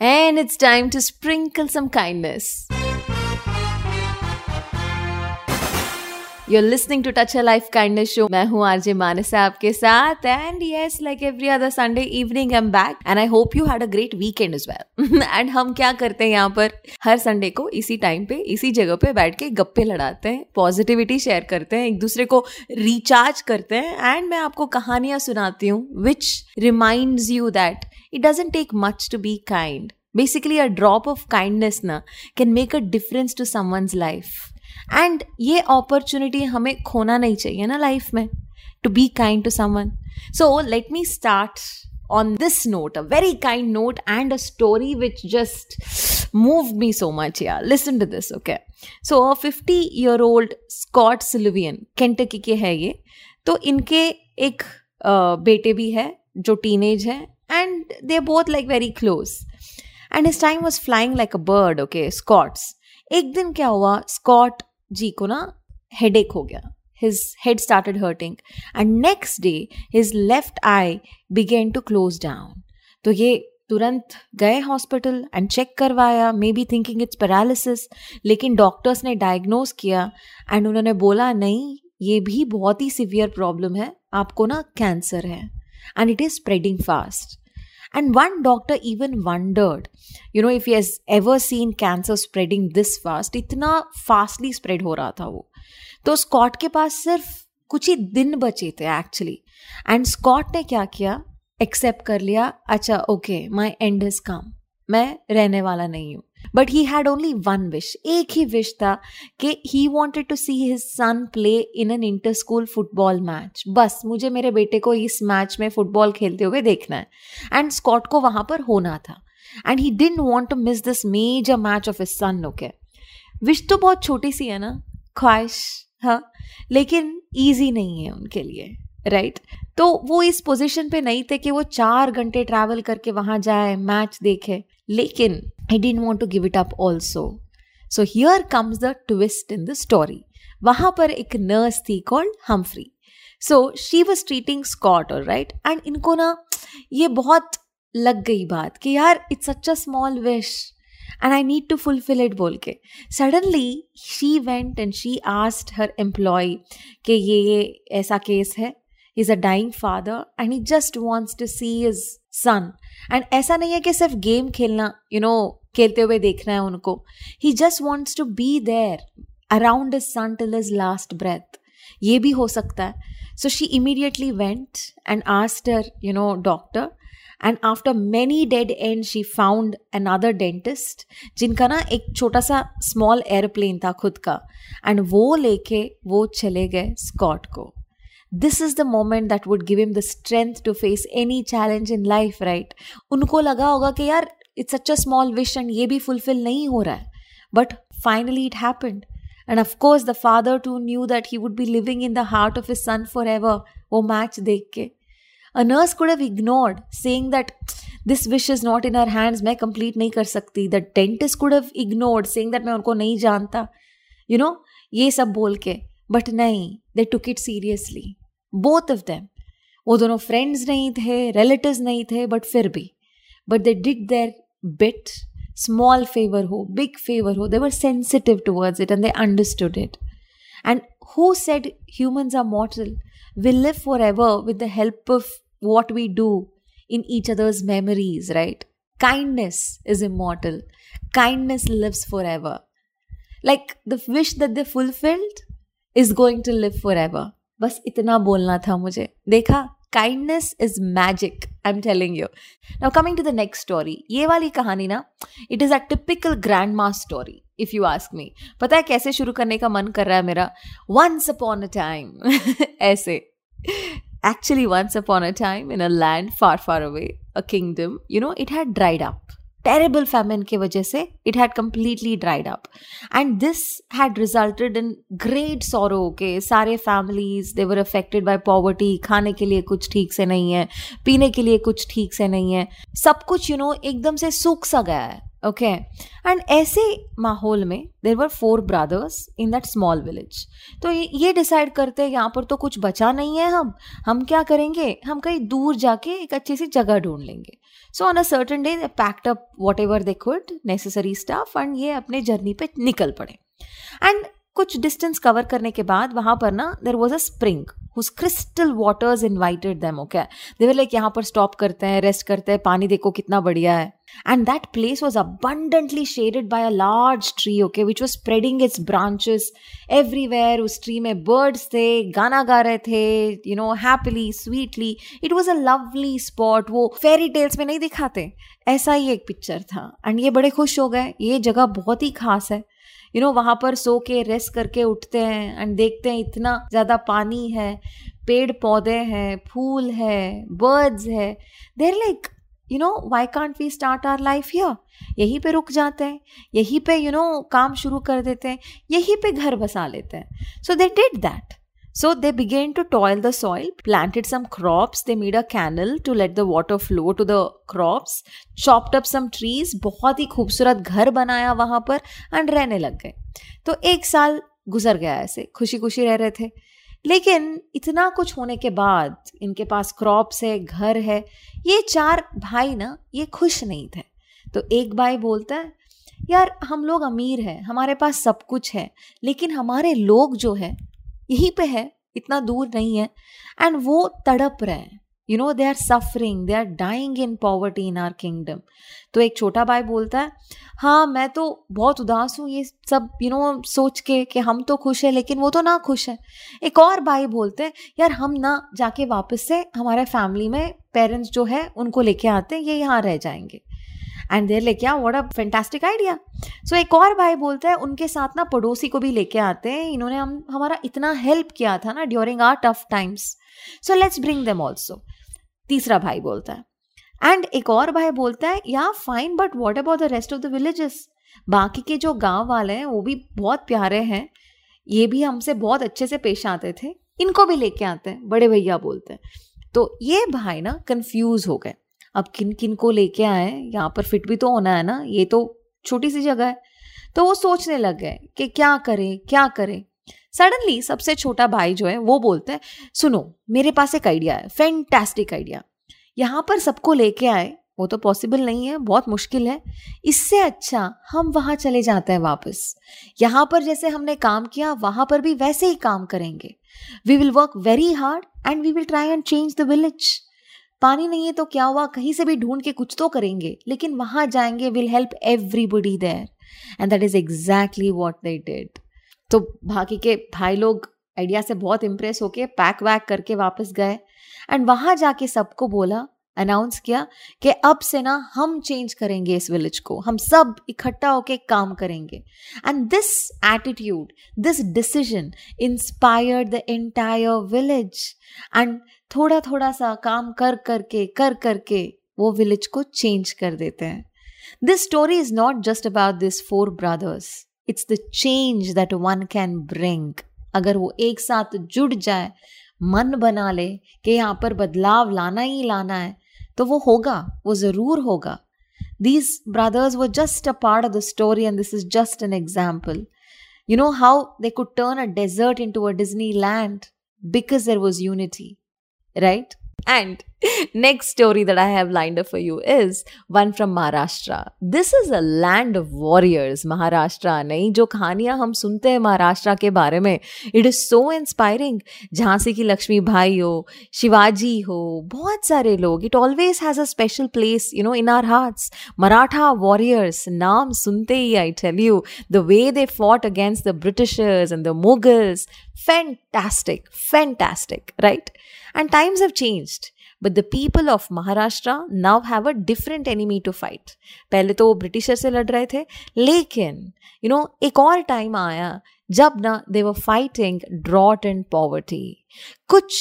And it's time to sprinkle some kindness. You're listening to Touch a Life Kindness Show. मैं हूँ RJ मानसा आपके साथ. And yes, like every other Sunday evening, I'm back. And I hope you had a great weekend as well. And हम क्या करते हैं यहाँ पर, हर संडे को इसी टाइम पे इसी जगह पे बैठ के गप्पे लड़ाते हैं, पॉजिटिविटी शेयर करते हैं, एक दूसरे को रिचार्ज करते हैं. And मैं आपको कहानियाँ सुनाती हूँ which reminds you that it doesn't take much to be kind. Basically, a drop of kindness ना can make a difference to someone's life. And ये अपॉर्चुनिटी हमें खोना नहीं चाहिए ना लाइफ में, to be kind to someone. So let me start on this note, a very kind note and a story which just moved me so much. यार listen to this, okay. So 50-year-old Scott Sylvian, Kentucky के है ये. तो इनके एक बेटे भी है जो टीनेज है, and they both like very close. And his time was flying like a bird, okay. Scott's, एक दिन क्या हुआ, स्कॉट जी को ना हेडेक हो गया. His head started hurting and next day his left eye began to close down. तो ये तुरंत गए हॉस्पिटल एंड चेक करवाया, may be thinking it's paralysis. लेकिन डॉक्टर्स ने डायग्नोज किया एंड उन्होंने बोला नहीं, ये भी बहुत ही सीवियर प्रॉब्लम है, आपको ना कैंसर है and it is spreading fast. And one doctor even wondered, you know, if he has ever seen cancer spreading this fast. इतना फास्टली स्प्रेड हो रहा था वो. तो स्कॉट के पास सिर्फ कुछ ही दिन बचे थे एक्चुअली. एंड स्कॉट ने क्या किया, एक्सेप्ट कर लिया, अच्छा okay, my end is come, मैं रहने वाला नहीं हूँ. But he had only one wish, एक ही विश था कि he wanted to see his son play in an inter school football match. बस मुझे मेरे बेटे को इस मैच में फुटबॉल खेलते हुए देखना है एंड स्कॉट को वहाँ पर होना था. And he didn't want to miss this major match of his son, okay. Wish तो बहुत छोटी सी है ना, ख्वाहिश, हाँ, लेकिन ईजी नहीं है उनके लिए, राइट. तो वो इस पोजीशन पे नहीं थे कि वो 4 घंटे ट्रैवल करके वहाँ जाए, मैच देखे. लेकिन I didn't want to give it up also. So here comes the twist in the story. वहाँ पर एक नर्स थी called Humphrey. So she was treating Scott, all right? And इनको ना ये बहुत लग गई बात कि यार it's such a small wish and I need to fulfill it बोल के. Suddenly she went and she asked her employee कि ये ऐसा केस है. He's a dying father and he just wants to see his son. And ऐसा नहीं है कि सिर्फ गेम खेलना, you know, खेलते हुए देखना है उनको. He just wants to be there around his son till his last breath. ये भी हो सकता है. So she immediately went and asked her, you know, doctor. And after many dead ends, she found another dentist, जिनका ना एक छोटा सा small airplane था खुद का. And वो लेके वो चले गए स्कॉट को. This is the moment that would give him the strength to face any challenge in life, right? उनको लगा होगा कि यार it's such a small wish and ये भी fulfill नहीं हो रहा है. But finally it happened. And of course the father too knew that he would be living in the heart of his son forever. वो match देख के. A nurse could have ignored, saying that this wish is not in her hands, मैं complete नहीं कर सकती. The dentist could have ignored, saying that मैं उनको नहीं जानता. You know, ये सब बोल के. But नहीं, they took it seriously. Both of them. वो दोनों friends नहीं थे, relatives नहीं थे, but फिर भी. But they did their bit. Small favor हो, big favor हो. They were sensitive towards it and they understood it. And who said humans are mortal? We live forever with the help of what we do in each other's memories, right? Kindness is immortal. Kindness lives forever. Like the wish that they fulfilled is going to live forever. बस इतना बोलना था मुझे. देखा, kindness is magic, I'm telling you. Now coming to the next story. ये वाली कहानी ना, it is a typical grandma story, if you ask me. पता है कैसे शुरू करने का मन कर रहा है मेरा? Once upon a time, ऐसे. Actually, once upon a time in a land far, far away, a kingdom, you know, it had dried up. Terrible famine के वजह से it had completely dried up and this had resulted in great sorrow. के सारे families they were affected by poverty. खाने के लिए कुछ ठीक से नहीं है, पीने के लिए कुछ ठीक से नहीं है, सब कुछ you know एकदम से सूख सा गया है, okay. And ऐसे माहौल में there were 4 brothers in that small village. तो ये decide करते हैं यहाँ पर तो कुछ बचा नहीं है, हम क्या करेंगे, हम कहीं दूर जाके एक अच्छी सी जगह ढूंढ लेंगे. So on a certain day, they packed up whatever they could, necessary stuff, and ये अपने जर्नी पे निकल पड़े. And कुछ डिस्टेंस कवर करने के बाद वहाँ पर ना there was a spring whose crystal waters invited them. Okay, they were like यहाँ पर स्टॉप करते हैं, रेस्ट करते हैं, पानी देखो कितना बढ़िया है. And that place was abundantly shaded by a large tree, okay, which was spreading its branches everywhere. उस tree में birds थे, गाना गा रहे थे, you know, happily, sweetly. It was a lovely spot. वो fairy tales में नहीं दिखाते, ऐसा ही एक picture था. And ये बड़े खुश हो गए, ये जगह बहुत ही खास है. You know, वहाँ पर सो के रेस्ट करके उठते हैं एंड देखते हैं इतना ज़्यादा पानी है, पेड़ पौधे हैं, फूल है, बर्ड्स है. They're like, you know, why can't we start our life here? यहीं पे रुक जाते हैं, यहीं पे you know काम शुरू कर देते हैं, यहीं पे घर बसा लेते हैं. So they did that. So they began to toil the soil, planted some crops, they made a canal to let the water flow to the crops, chopped up some trees, बहुत ही खूबसूरत घर बनाया वहाँ पर एंड रहने लग गए. तो एक साल गुजर गया ऐसे, खुशी खुशी रह रहे थे. लेकिन इतना कुछ होने के बाद इनके पास क्रॉप्स है, घर है, ये चार भाई ना ये खुश नहीं थे. तो एक भाई बोलता है, यार हम लोग अमीर हैं, हमारे पास सब कुछ है, लेकिन हमारे लोग जो है यहीं पे है, इतना दूर नहीं है, एंड वो तड़प रहे हैं. You know, they are suffering, they are dying in poverty in our kingdom. तो एक छोटा भाई बोलता है, हाँ मैं तो बहुत उदास हूँ ये सब यू नो सोच के कि हम तो खुश हैं लेकिन वो तो ना खुश है. एक और भाई बोलते हैं, यार हम ना जाके वापस से हमारे फैमिली में पेरेंट्स जो है उनको लेके आते हैं, ये यहाँ रह जाएंगे. एंड देर लेके आ, what a fantastic idea. So एक और भाई बोलता है, उनके साथ ना पड़ोसी को भी लेके आते हैं, इन्होंने हम हमारा इतना हेल्प किया था ना during our tough times, so let's bring them also. तीसरा भाई बोलता है. एंड एक और भाई बोलता है, yeah fine but what about the rest of the villages, बाकी के जो गांव वाले हैं वो भी बहुत प्यारे हैं, ये भी हमसे बहुत अच्छे से पेश आते थे, इनको भी लेके आते हैं, बड़े भैया बोलते हैं. तो ये भाई ना कंफ्यूज हो गए, अब किन किन को लेके आए, यहाँ पर फिट भी तो होना है ना, ये तो छोटी सी जगह है. तो वो सोचने लग गए कि क्या करें क्या करें. सडनली सबसे छोटा भाई जो है वो बोलते हैं, सुनो मेरे पास एक आइडिया है, फैंटास्टिक आइडिया. यहाँ पर सबको लेके आए वो तो पॉसिबल नहीं है, बहुत मुश्किल है, इससे अच्छा हम वहाँ चले जाते हैं वापस. यहाँ पर जैसे हमने काम किया वहाँ पर भी वैसे ही काम करेंगे. We will work very hard and we will try and change the village. पानी नहीं है तो क्या हुआ, कहीं से भी ढूंढ के कुछ तो करेंगे, लेकिन वहाँ जाएंगे, will help everybody there. And that is exactly what they did. तो बाकी के भाई लोग आइडिया से बहुत इम्प्रेस होके पैक वैक करके वापस गए एंड वहाँ जाके सबको बोला, अनाउंस किया कि अब से ना हम चेंज करेंगे इस विलेज को, हम सब इकट्ठा होके काम करेंगे. And this attitude, this decision inspired the entire village. And थोड़ा थोड़ा सा काम कर करके वो विलेज को चेंज कर देते हैं. This story is not just about this four brothers, it's the change that one can bring. अगर वो एक साथ जुड़ जाए, मन बना ले कि यहाँ पर बदलाव लाना ही लाना है, तो वो होगा, वो ज़रूर होगा. These brothers were just a part of the story and this is just an example. You know how they could turn a desert into a Disney land because there was unity, right? And next story that I have lined up for you is one from Maharashtra. This is a land of warriors, Maharashtra. नहीं, जो कहानियाँ हम सुनते हैं महाराष्ट्र के बारे में, it is so inspiring. Jhansi की लक्ष्मी भाई हो, शिवाजी हो, बहुत सारे लोग. It always has a special place, you know, in our hearts. Maratha warriors, नाम सुनते ही I tell you, the way they fought against the Britishers and the Mughals, fantastic, fantastic, right? And times have changed, but the people of Maharashtra now have a different enemy to fight. पहले तो वो britisher से लड़ रहे थे, लेकिन you know एक और टाइम आया जब ना they were fighting drought and poverty. कुछ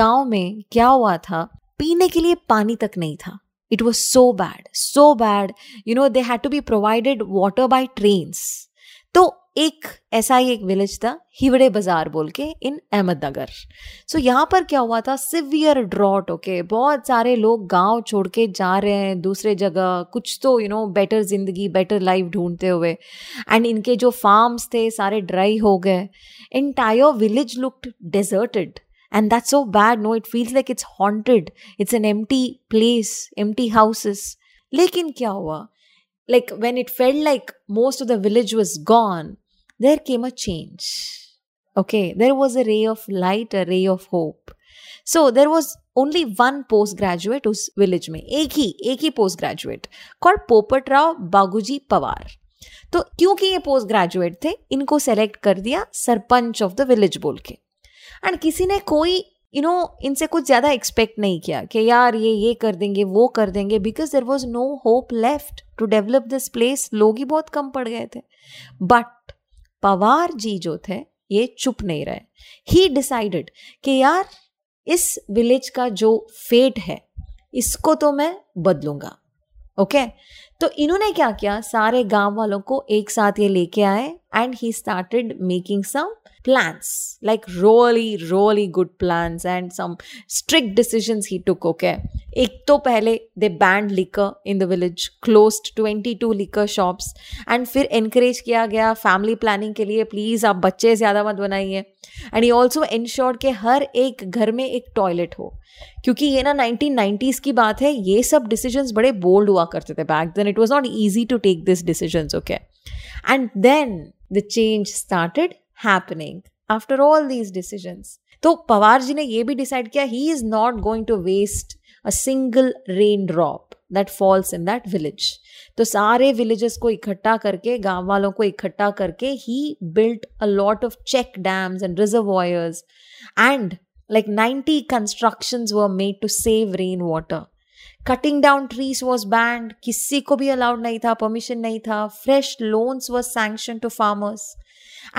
गांव में क्या हुआ था, पीने के लिए पानी तक नहीं था. It was so bad, so bad. You know they had to be provided water by trains. तो एक ऐसा ही एक विलेज था हिवड़े बाजार बोल के इन अहमदनगर. सो यहाँ पर क्या हुआ था, सिवियर ड्रॉट. ओके, बहुत सारे लोग गांव छोड़ के जा रहे हैं दूसरे जगह, कुछ तो यू नो बेटर जिंदगी, बेटर लाइफ ढूंढते हुए. एंड इनके जो फार्म्स थे सारे ड्राई हो गए. Entire village looked deserted And that's so bad, no? It feels like it's haunted. It's an empty place, empty houses. Lekin kya hua? Like when it felt like most of the village was gone, there came a change. Okay, there was a ray of light, a ray of hope. So there was only one postgraduate उस village में, एक ही postgraduate called Popat Rao Baguji Pawar. तो क्योंकि ये postgraduate थे, इनको select कर दिया सरपंच of the village बोल के. एंड किसी ने कोई इनसे कुछ ज़्यादा एक्सपेक्ट नहीं किया कि यार ये कर देंगे वो कर देंगे, because there was no hope left to develop this place. लोग ही बहुत कम पड़ गए थे. बट पवार जी जो थे ये चुप नहीं रहे. ही डिसाइडेड कि यार इस विलेज का जो फेट है इसको तो मैं बदलूंगा. ओके, तो इन्होंने क्या किया, सारे गांव वालों को एक साथ ये लेके आए and he started making some plans, like really good plans and some strict decisions he took, okay? एक तो पहले they banned liquor in the village, closed 22 liquor shops and फिर encourage किया गया family planning के लिए, please आप बच्चे ज़्यादा मत बनाइए. And he also ensured कि हर एक घर में एक toilet हो, क्योंकि ये ना 1990s की बात है, ये सब decisions बड़े bold हुआ करते थे back then. It was not easy to take these decisions, okay? And then the change started happening after all these decisions. तो पवार जी ने ये भी decide किया he is not going to waste a single raindrop that falls in that village. तो सारे villages को इकट्ठा करके, गांव वालों को इकट्ठा करके he built a lot of check dams and reservoirs and like 90 constructions were made to save rainwater. Cutting down trees was banned. किसी को भी allowed नहीं था, permission नहीं था. Fresh loans were sanctioned to farmers.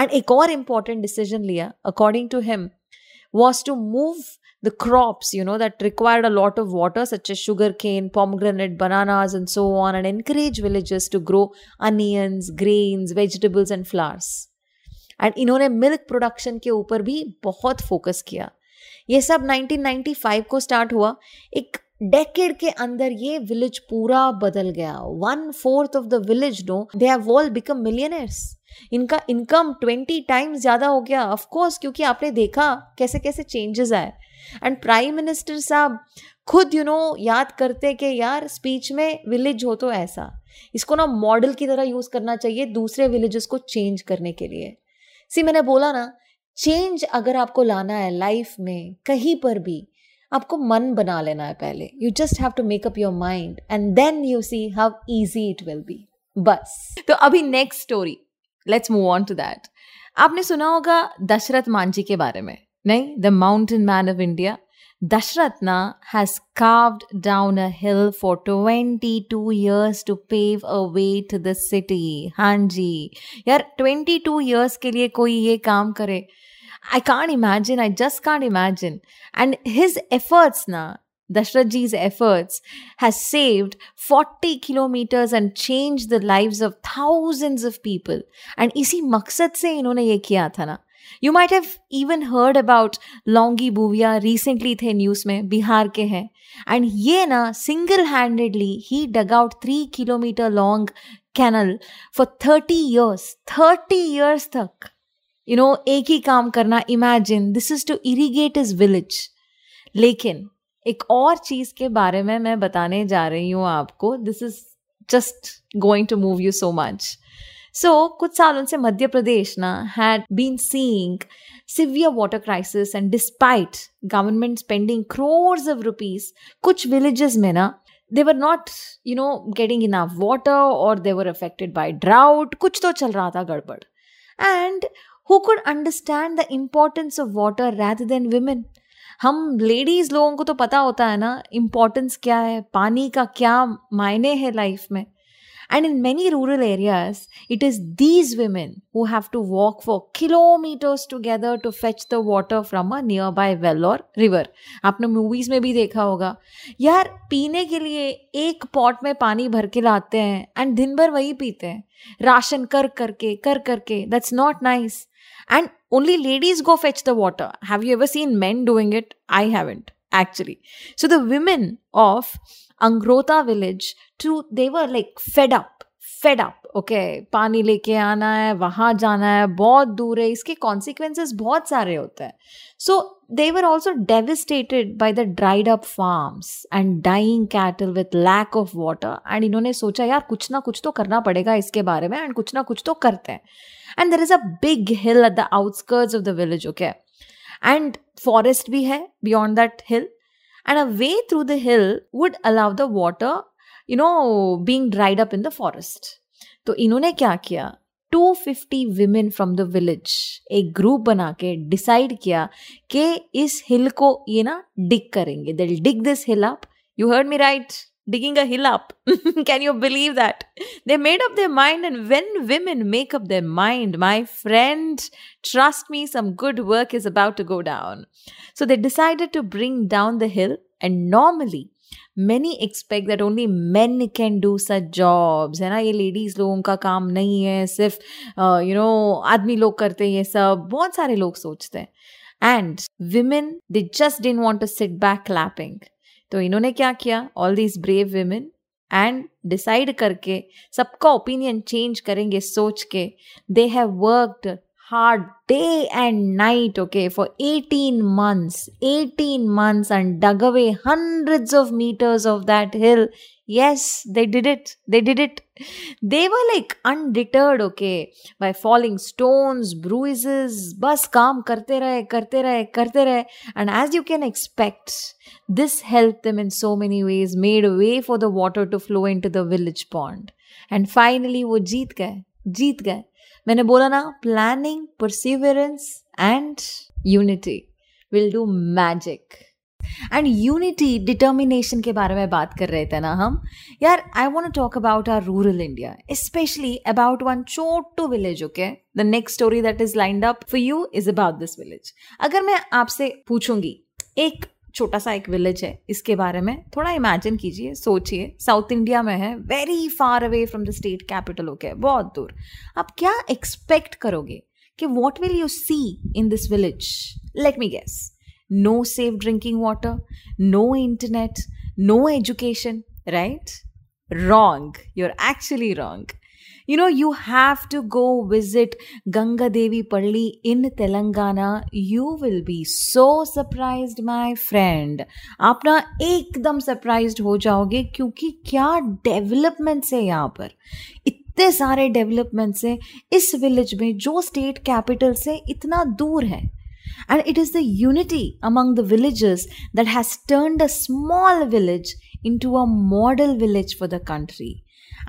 And एक और important decision लिया, according to him, was to move the crops, that required a lot of water, such as sugarcane, pomegranate, bananas, and so on, and encourage villagers to grow onions, grains, vegetables, and flowers. And इन्होंने milk production के ऊपर भी बहुत focus किया. ये सब 1995 को start हुआ. एक डेकेड के अंदर ये विलेज पूरा बदल गया. 1/4 of the village no they have all become millionaires. इनका इनकम 20 times ज़्यादा हो गया, ऑफ कोर्स, क्योंकि आपने देखा कैसे कैसे चेंजेस आए. एंड प्राइम मिनिस्टर साहब खुद याद करते कि यार स्पीच में विलेज हो तो ऐसा, इसको ना मॉडल की तरह यूज़ करना चाहिए दूसरे विलेजेस को चेंज करने के लिए. सी मैंने बोला ना, चेंज अगर आपको लाना है लाइफ में कहीं पर भी, आपको मन बना लेना है पहले. You just have to make up your mind and then you see how easy it will be. बस, तो अभी next story, let's move on to that. आपने सुना होगा दशरथ मांझी के बारे में, नहीं? The mountain man of India. Dashrath ना has carved down a hill for 22 years to pave a way to the city. हाँ जी यार, 22 years के लिए कोई ये काम करे, I just can't imagine. And his efforts na, Dashrathji's efforts, has saved 40 kilometers and changed the lives of thousands of people. And isi maksad se inhone ye kiya tha na. You might have even heard about Longi Bhuvia, recently the news mein, Bihar ke hai. And ye na, single-handedly, he dug out 3 kilometer long canal for 30 years. 30 years tak. एक ही काम करना. Imagine, this is to irrigate is village. लेकिन एक और चीज के बारे में मैं बताने जा रही हूँ आपको, this is just going to move you so much. So कुछ सालों से मध्य प्रदेश ना had been seeing severe water crisis and despite government spending crores of rupees, कुछ विलेजेस में ना they were not getting enough water or they were affected by drought. कुछ तो चल रहा था गड़बड़. And who could understand the importance of water rather than women? हम ladies लोगों को तो पता होता है ना importance क्या है, पानी का क्या मायने है लाइफ में. And in many rural areas, it is these women who have to walk for kilometers together to fetch the water from a nearby well or river. आपने movies में भी देखा होगा यार, पीने के लिए एक पॉट में पानी भर के लाते हैं and दिन भर वही पीते हैं, राशन कर करके. That's not nice. And only ladies go fetch the water. Have you ever seen men doing it? I haven't, actually. So the women of Angrota village, they were like fed up, fed up, okay, पानी लेके आना है, वहाँ जाना है, बहुत दूर है, इसके कॉन्सिक्वेंसेस बहुत सारे होते हैं. So they were also devastated by the dried up farms and dying cattle with lack of water. And इन्होंने सोचा यार कुछ ना कुछ तो करना पड़ेगा इसके बारे में, एंड कुछ ना कुछ तो करते हैं. And there is a big hill at the outskirts of the village, okay, and forest भी है beyond that hill. And a way through the hill would allow the water, you know, being dried up in the forest. तो इन्होंने क्या किया, 250 women from the village एक group बना के decide किया कि इस हिल को ये ना डिग करेंगे. They'll dig this hill up. You heard me right. Digging a hill up. Can you believe that? They made up their mind, and when women make up their mind, my friend, trust me, some good work is about to go down. So they decided to bring down the hill, and normally many expect that only men can do such jobs. है ना, ये ladies लोगों का काम नहीं है, सिर्फ you know आदमी लोग करते हैं ये सब, बहुत सारे लोग सोचते हैं. And women, they just didn't want to sit back clapping. तो इन्होंने क्या किया, all these brave women, and decide करके सबका ओपिनियन चेंज करेंगे सोच के. They have worked hard day and night, okay, for 18 months and dug away hundreds of metres of that hill. Yes, they did it. They did it. They were like undeterred, okay, by falling stones, bruises. बस काम करते रहे. And as you can expect, this helped them in so many ways, made a way for the water to flow into the village pond. And finally, वो जीत गए. मैंने बोला ना, planning, perseverance and unity will do magic. And unity, determination के बारे में बात कर रहे थे ना हम, यार I want to talk about our rural India, specially about one छोटू village, okay. The next story that is lined up for you is about this village. अगर मैं आपसे पूछूंगी, एक छोटा सा एक विलेज है, इसके बारे में थोड़ा इमेजिन कीजिए, सोचिए, साउथ इंडिया में है, very far away from the state capital, okay, बहुत दूर. आप क्या एक्सपेक्ट करोगे कि what will you see in this village? Let me guess. No safe drinking water, no internet, no education, right? Wrong. You're actually wrong. You know, you have to go visit Ganga Devi Palli in Telangana. You will be so surprised, my friend. आप ना एकदम surprised हो जाओगे, क्योंकि क्या developments है यहाँ पर. इतने सारे developments हैं इस village में जो state capital से इतना दूर है. And it is the unity among the villagers that has turned a small village into a model village for the country.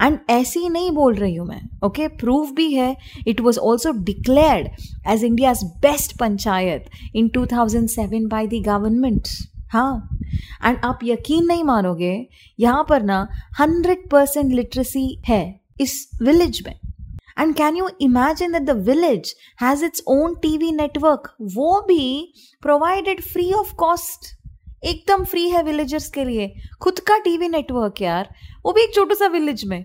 And ऐसे ही नहीं बोल रही हूँ मैं, okay? Proof भी है. It was also declared as India's best panchayat in 2007 by the government. हाँ, and आप यकीन नहीं मानोगे, यहाँ पर ना 100% literacy है इस village में. And can you imagine that the village has its own TV network? वो भी provided free of cost. एकदम free है villagers के लिए. खुद का TV network यार. वो भी एक छोटा सा village में.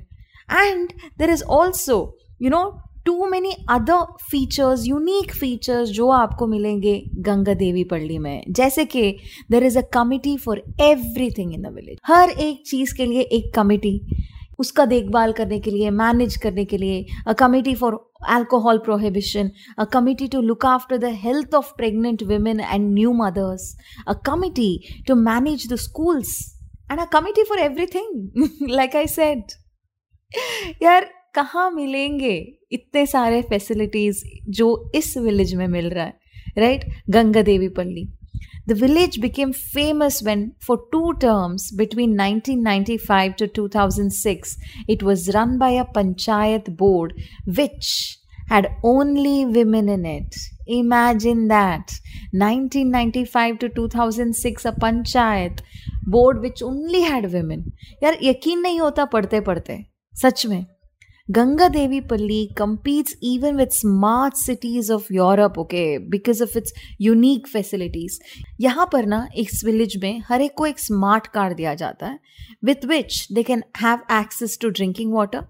And there is also, you know, too many other features, unique features जो आपको मिलेंगे गंगा देवी पल्ली में. जैसे कि there is a committee for everything in the village. हर एक चीज़ के लिए एक committee. उसका देखभाल करने के लिए, मैनेज करने के लिए, a committee for alcohol prohibition, a committee to look after the health of pregnant women and new mothers, a committee to manage the schools and a committee for everything. Like I said, यार कहाँ मिलेंगे इतने सारे facilities जो इस village में मिल रहा है, राइट? गंगा देवी पल्ली. The village became famous when, for 2 terms between 1995 to 2006, it was run by a panchayat board which had only women in it. Imagine that. 1995 to 2006, a panchayat board which only had women. यार यकीन नहीं होता पढ़ते पढ़ते, सच में. Ganga Devi Palli competes even with smart cities of Europe, okay, because of its unique facilities. यहाँ पर ना इस विलेज में हर एक को एक स्मार्ट कार्ड दिया जाता है, with which they can have access to drinking water,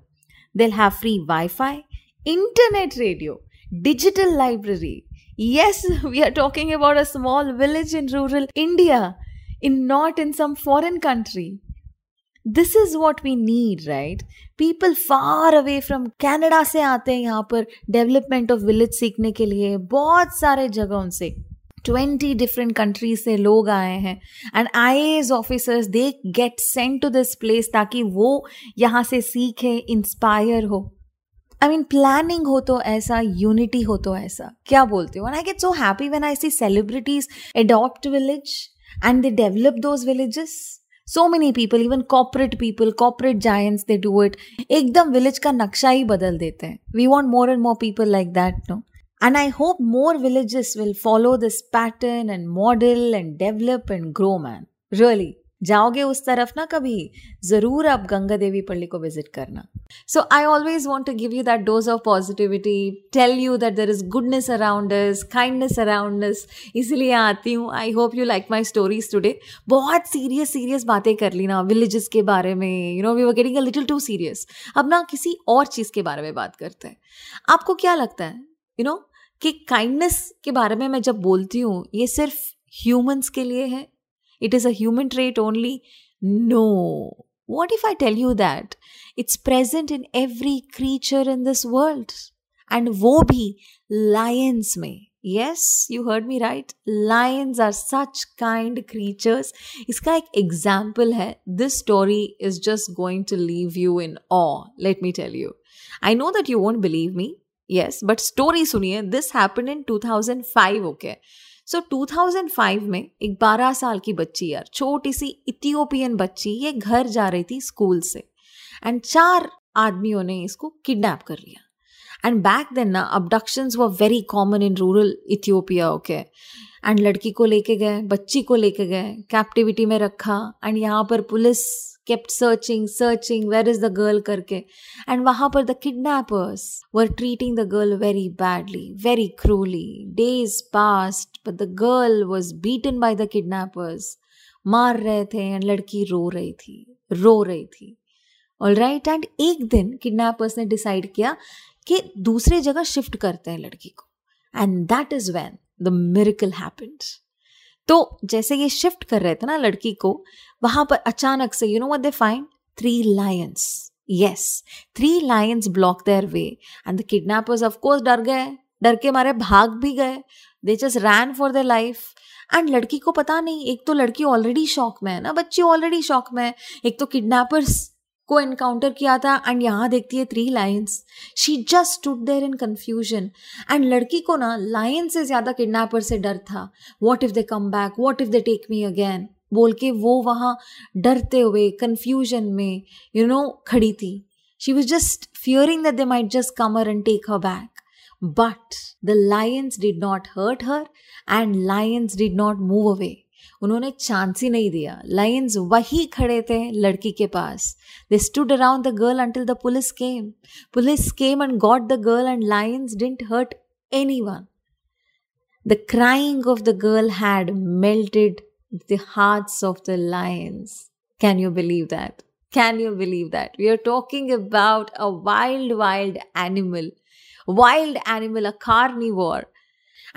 they'll have free Wi-Fi, internet radio, digital library. Yes, we are talking about a small village in rural India, in not in some foreign country. This is what we need, right? People far away from Canada से आते हैं यहाँ पर development of village सीखने के लिए, बहुत सारे जगहों से 20 different countries से लोग आए हैं and IAS officers they get sent to this place ताकि वो यहाँ से सीखे, inspire हो. I mean, planning हो तो ऐसा, unity हो तो ऐसा, क्या बोलते हो? And I get so happy when I see celebrities adopt village and they develop those villages. So many people, even corporate giants, they do it. एकदम village का नक्शा ही बदल देते हैं. We want more and more people like that, no? And I hope more villages will follow this pattern and model and develop and grow, man. Really. जाओगे उस तरफ ना कभी, जरूर आप गंगा देवी पल्ली को विजिट करना. So I always want to give you that dose of positivity, tell you that there is goodness around us, kindness around us. इसलिए आती हूँ. I hope you like my stories today. बहुत serious बातें कर ली ना villages के बारे में. You know, we were getting a little too serious. अब ना किसी और चीज़ के बारे में बात करते हैं. आपको क्या लगता है, you know, कि kindness के बारे में मैं जब बोलती हूँ ये सिर्फ humans के लिए है? It is a human trait only? No. What if I tell you that it's present in every creature in this world? And वो भी lions में. Yes, you heard me right. Lions are such kind creatures. इसका एक example है. This story is just going to leave you in awe, let me tell you. I know that you won't believe me. Yes, but story सुनिए. This happened in 2005, okay? So 2005 में एक 12 साल की बच्ची, यार छोटी सी इथियोपियन बच्ची, ये घर जा रही थी स्कूल से एंड 4 आदमियों ने इसको किडनैप कर लिया. एंड बैक देन ना abductions were very common in rural Ethiopia, okay? And लड़की को लेके गए, बच्ची को लेके गए, कैप्टिविटी में रखा एंड यहाँ पर police kept searching, where is the girl करके. And वहाँ पर the kidnappers were treating the girl very badly, very cruelly. Days passed, but the girl was beaten by the kidnappers. मार रहे थे and लड़की रो रही थी. Alright, and एक दिन kidnappers ने decide किया कि दूसरे जगह shift करते हैं लड़की को. And that is when the miracle happened. तो जैसे ये शिफ्ट कर रहे थे ना लड़की को, वहां पर अचानक से you know what they find? 3 lions. Yes, 3 lions block their way and the kidnappers of course डर गए, डर के मारे भाग भी गए. They just ran for their life. And लड़की को पता नहीं, एक तो लड़की ऑलरेडी शॉक में है ना, बच्ची ऑलरेडी शॉक में है, एक तो किडनैपर्स को एनकाउंटर किया था एंड यहाँ देखती है 3 lions. She just stood there in confusion. And लड़की को ना लायन से ज़्यादा किडनैपर से डर था. What if they come back, what if they take me again बोल के वो वहाँ डरते हुए कन्फ्यूजन में यू नो खड़ी थी. She was just fearing that they might just come her and take her back. But the lions did not hurt her and lions did not move away. उन्होंने चांस ही नहीं दिया. Lions वही खड़े थे लड़की के पास. They stood around the girl until the police came and got the girl and lions didn't hurt anyone. The crying of the girl had melted the hearts of the lions. Can you believe that we are talking about a wild animal, a carnivore.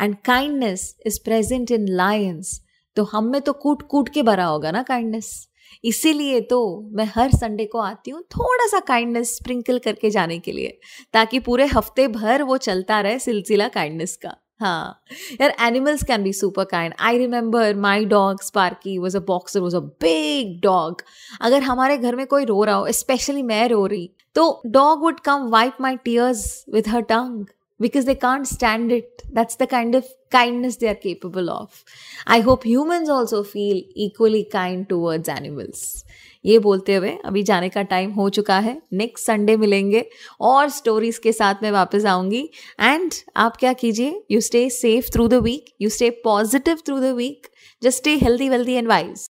And kindness is present in lions. तो हम में तो कूट कूट के भरा होगा ना काइंडनेस. इसीलिए तो मैं हर संडे को आती हूँ थोड़ा सा काइंडनेस स्प्रिंकल करके जाने के लिए, ताकि पूरे हफ्ते भर वो चलता रहे सिलसिला काइंडनेस का. हाँ यार, animals can be super kind. I remember my dog Sparky was a boxer, was a big dog. अगर हमारे घर में कोई रो रहा हो, स्पेशली मैं रो रही, तो dog would come wipe my tears with her tongue. Because they can't stand it. That's the kind of kindness they are capable of. I hope humans also feel equally kind towards animals. ये बोलते हुए अभी जाने का time हो चुका है. Next Sunday मिलेंगे और स्टोरीज के साथ मैं वापस आऊँगी. एंड आप क्या कीजिए, you stay safe through the week, you stay positive through the week, just stay healthy, wealthy and wise.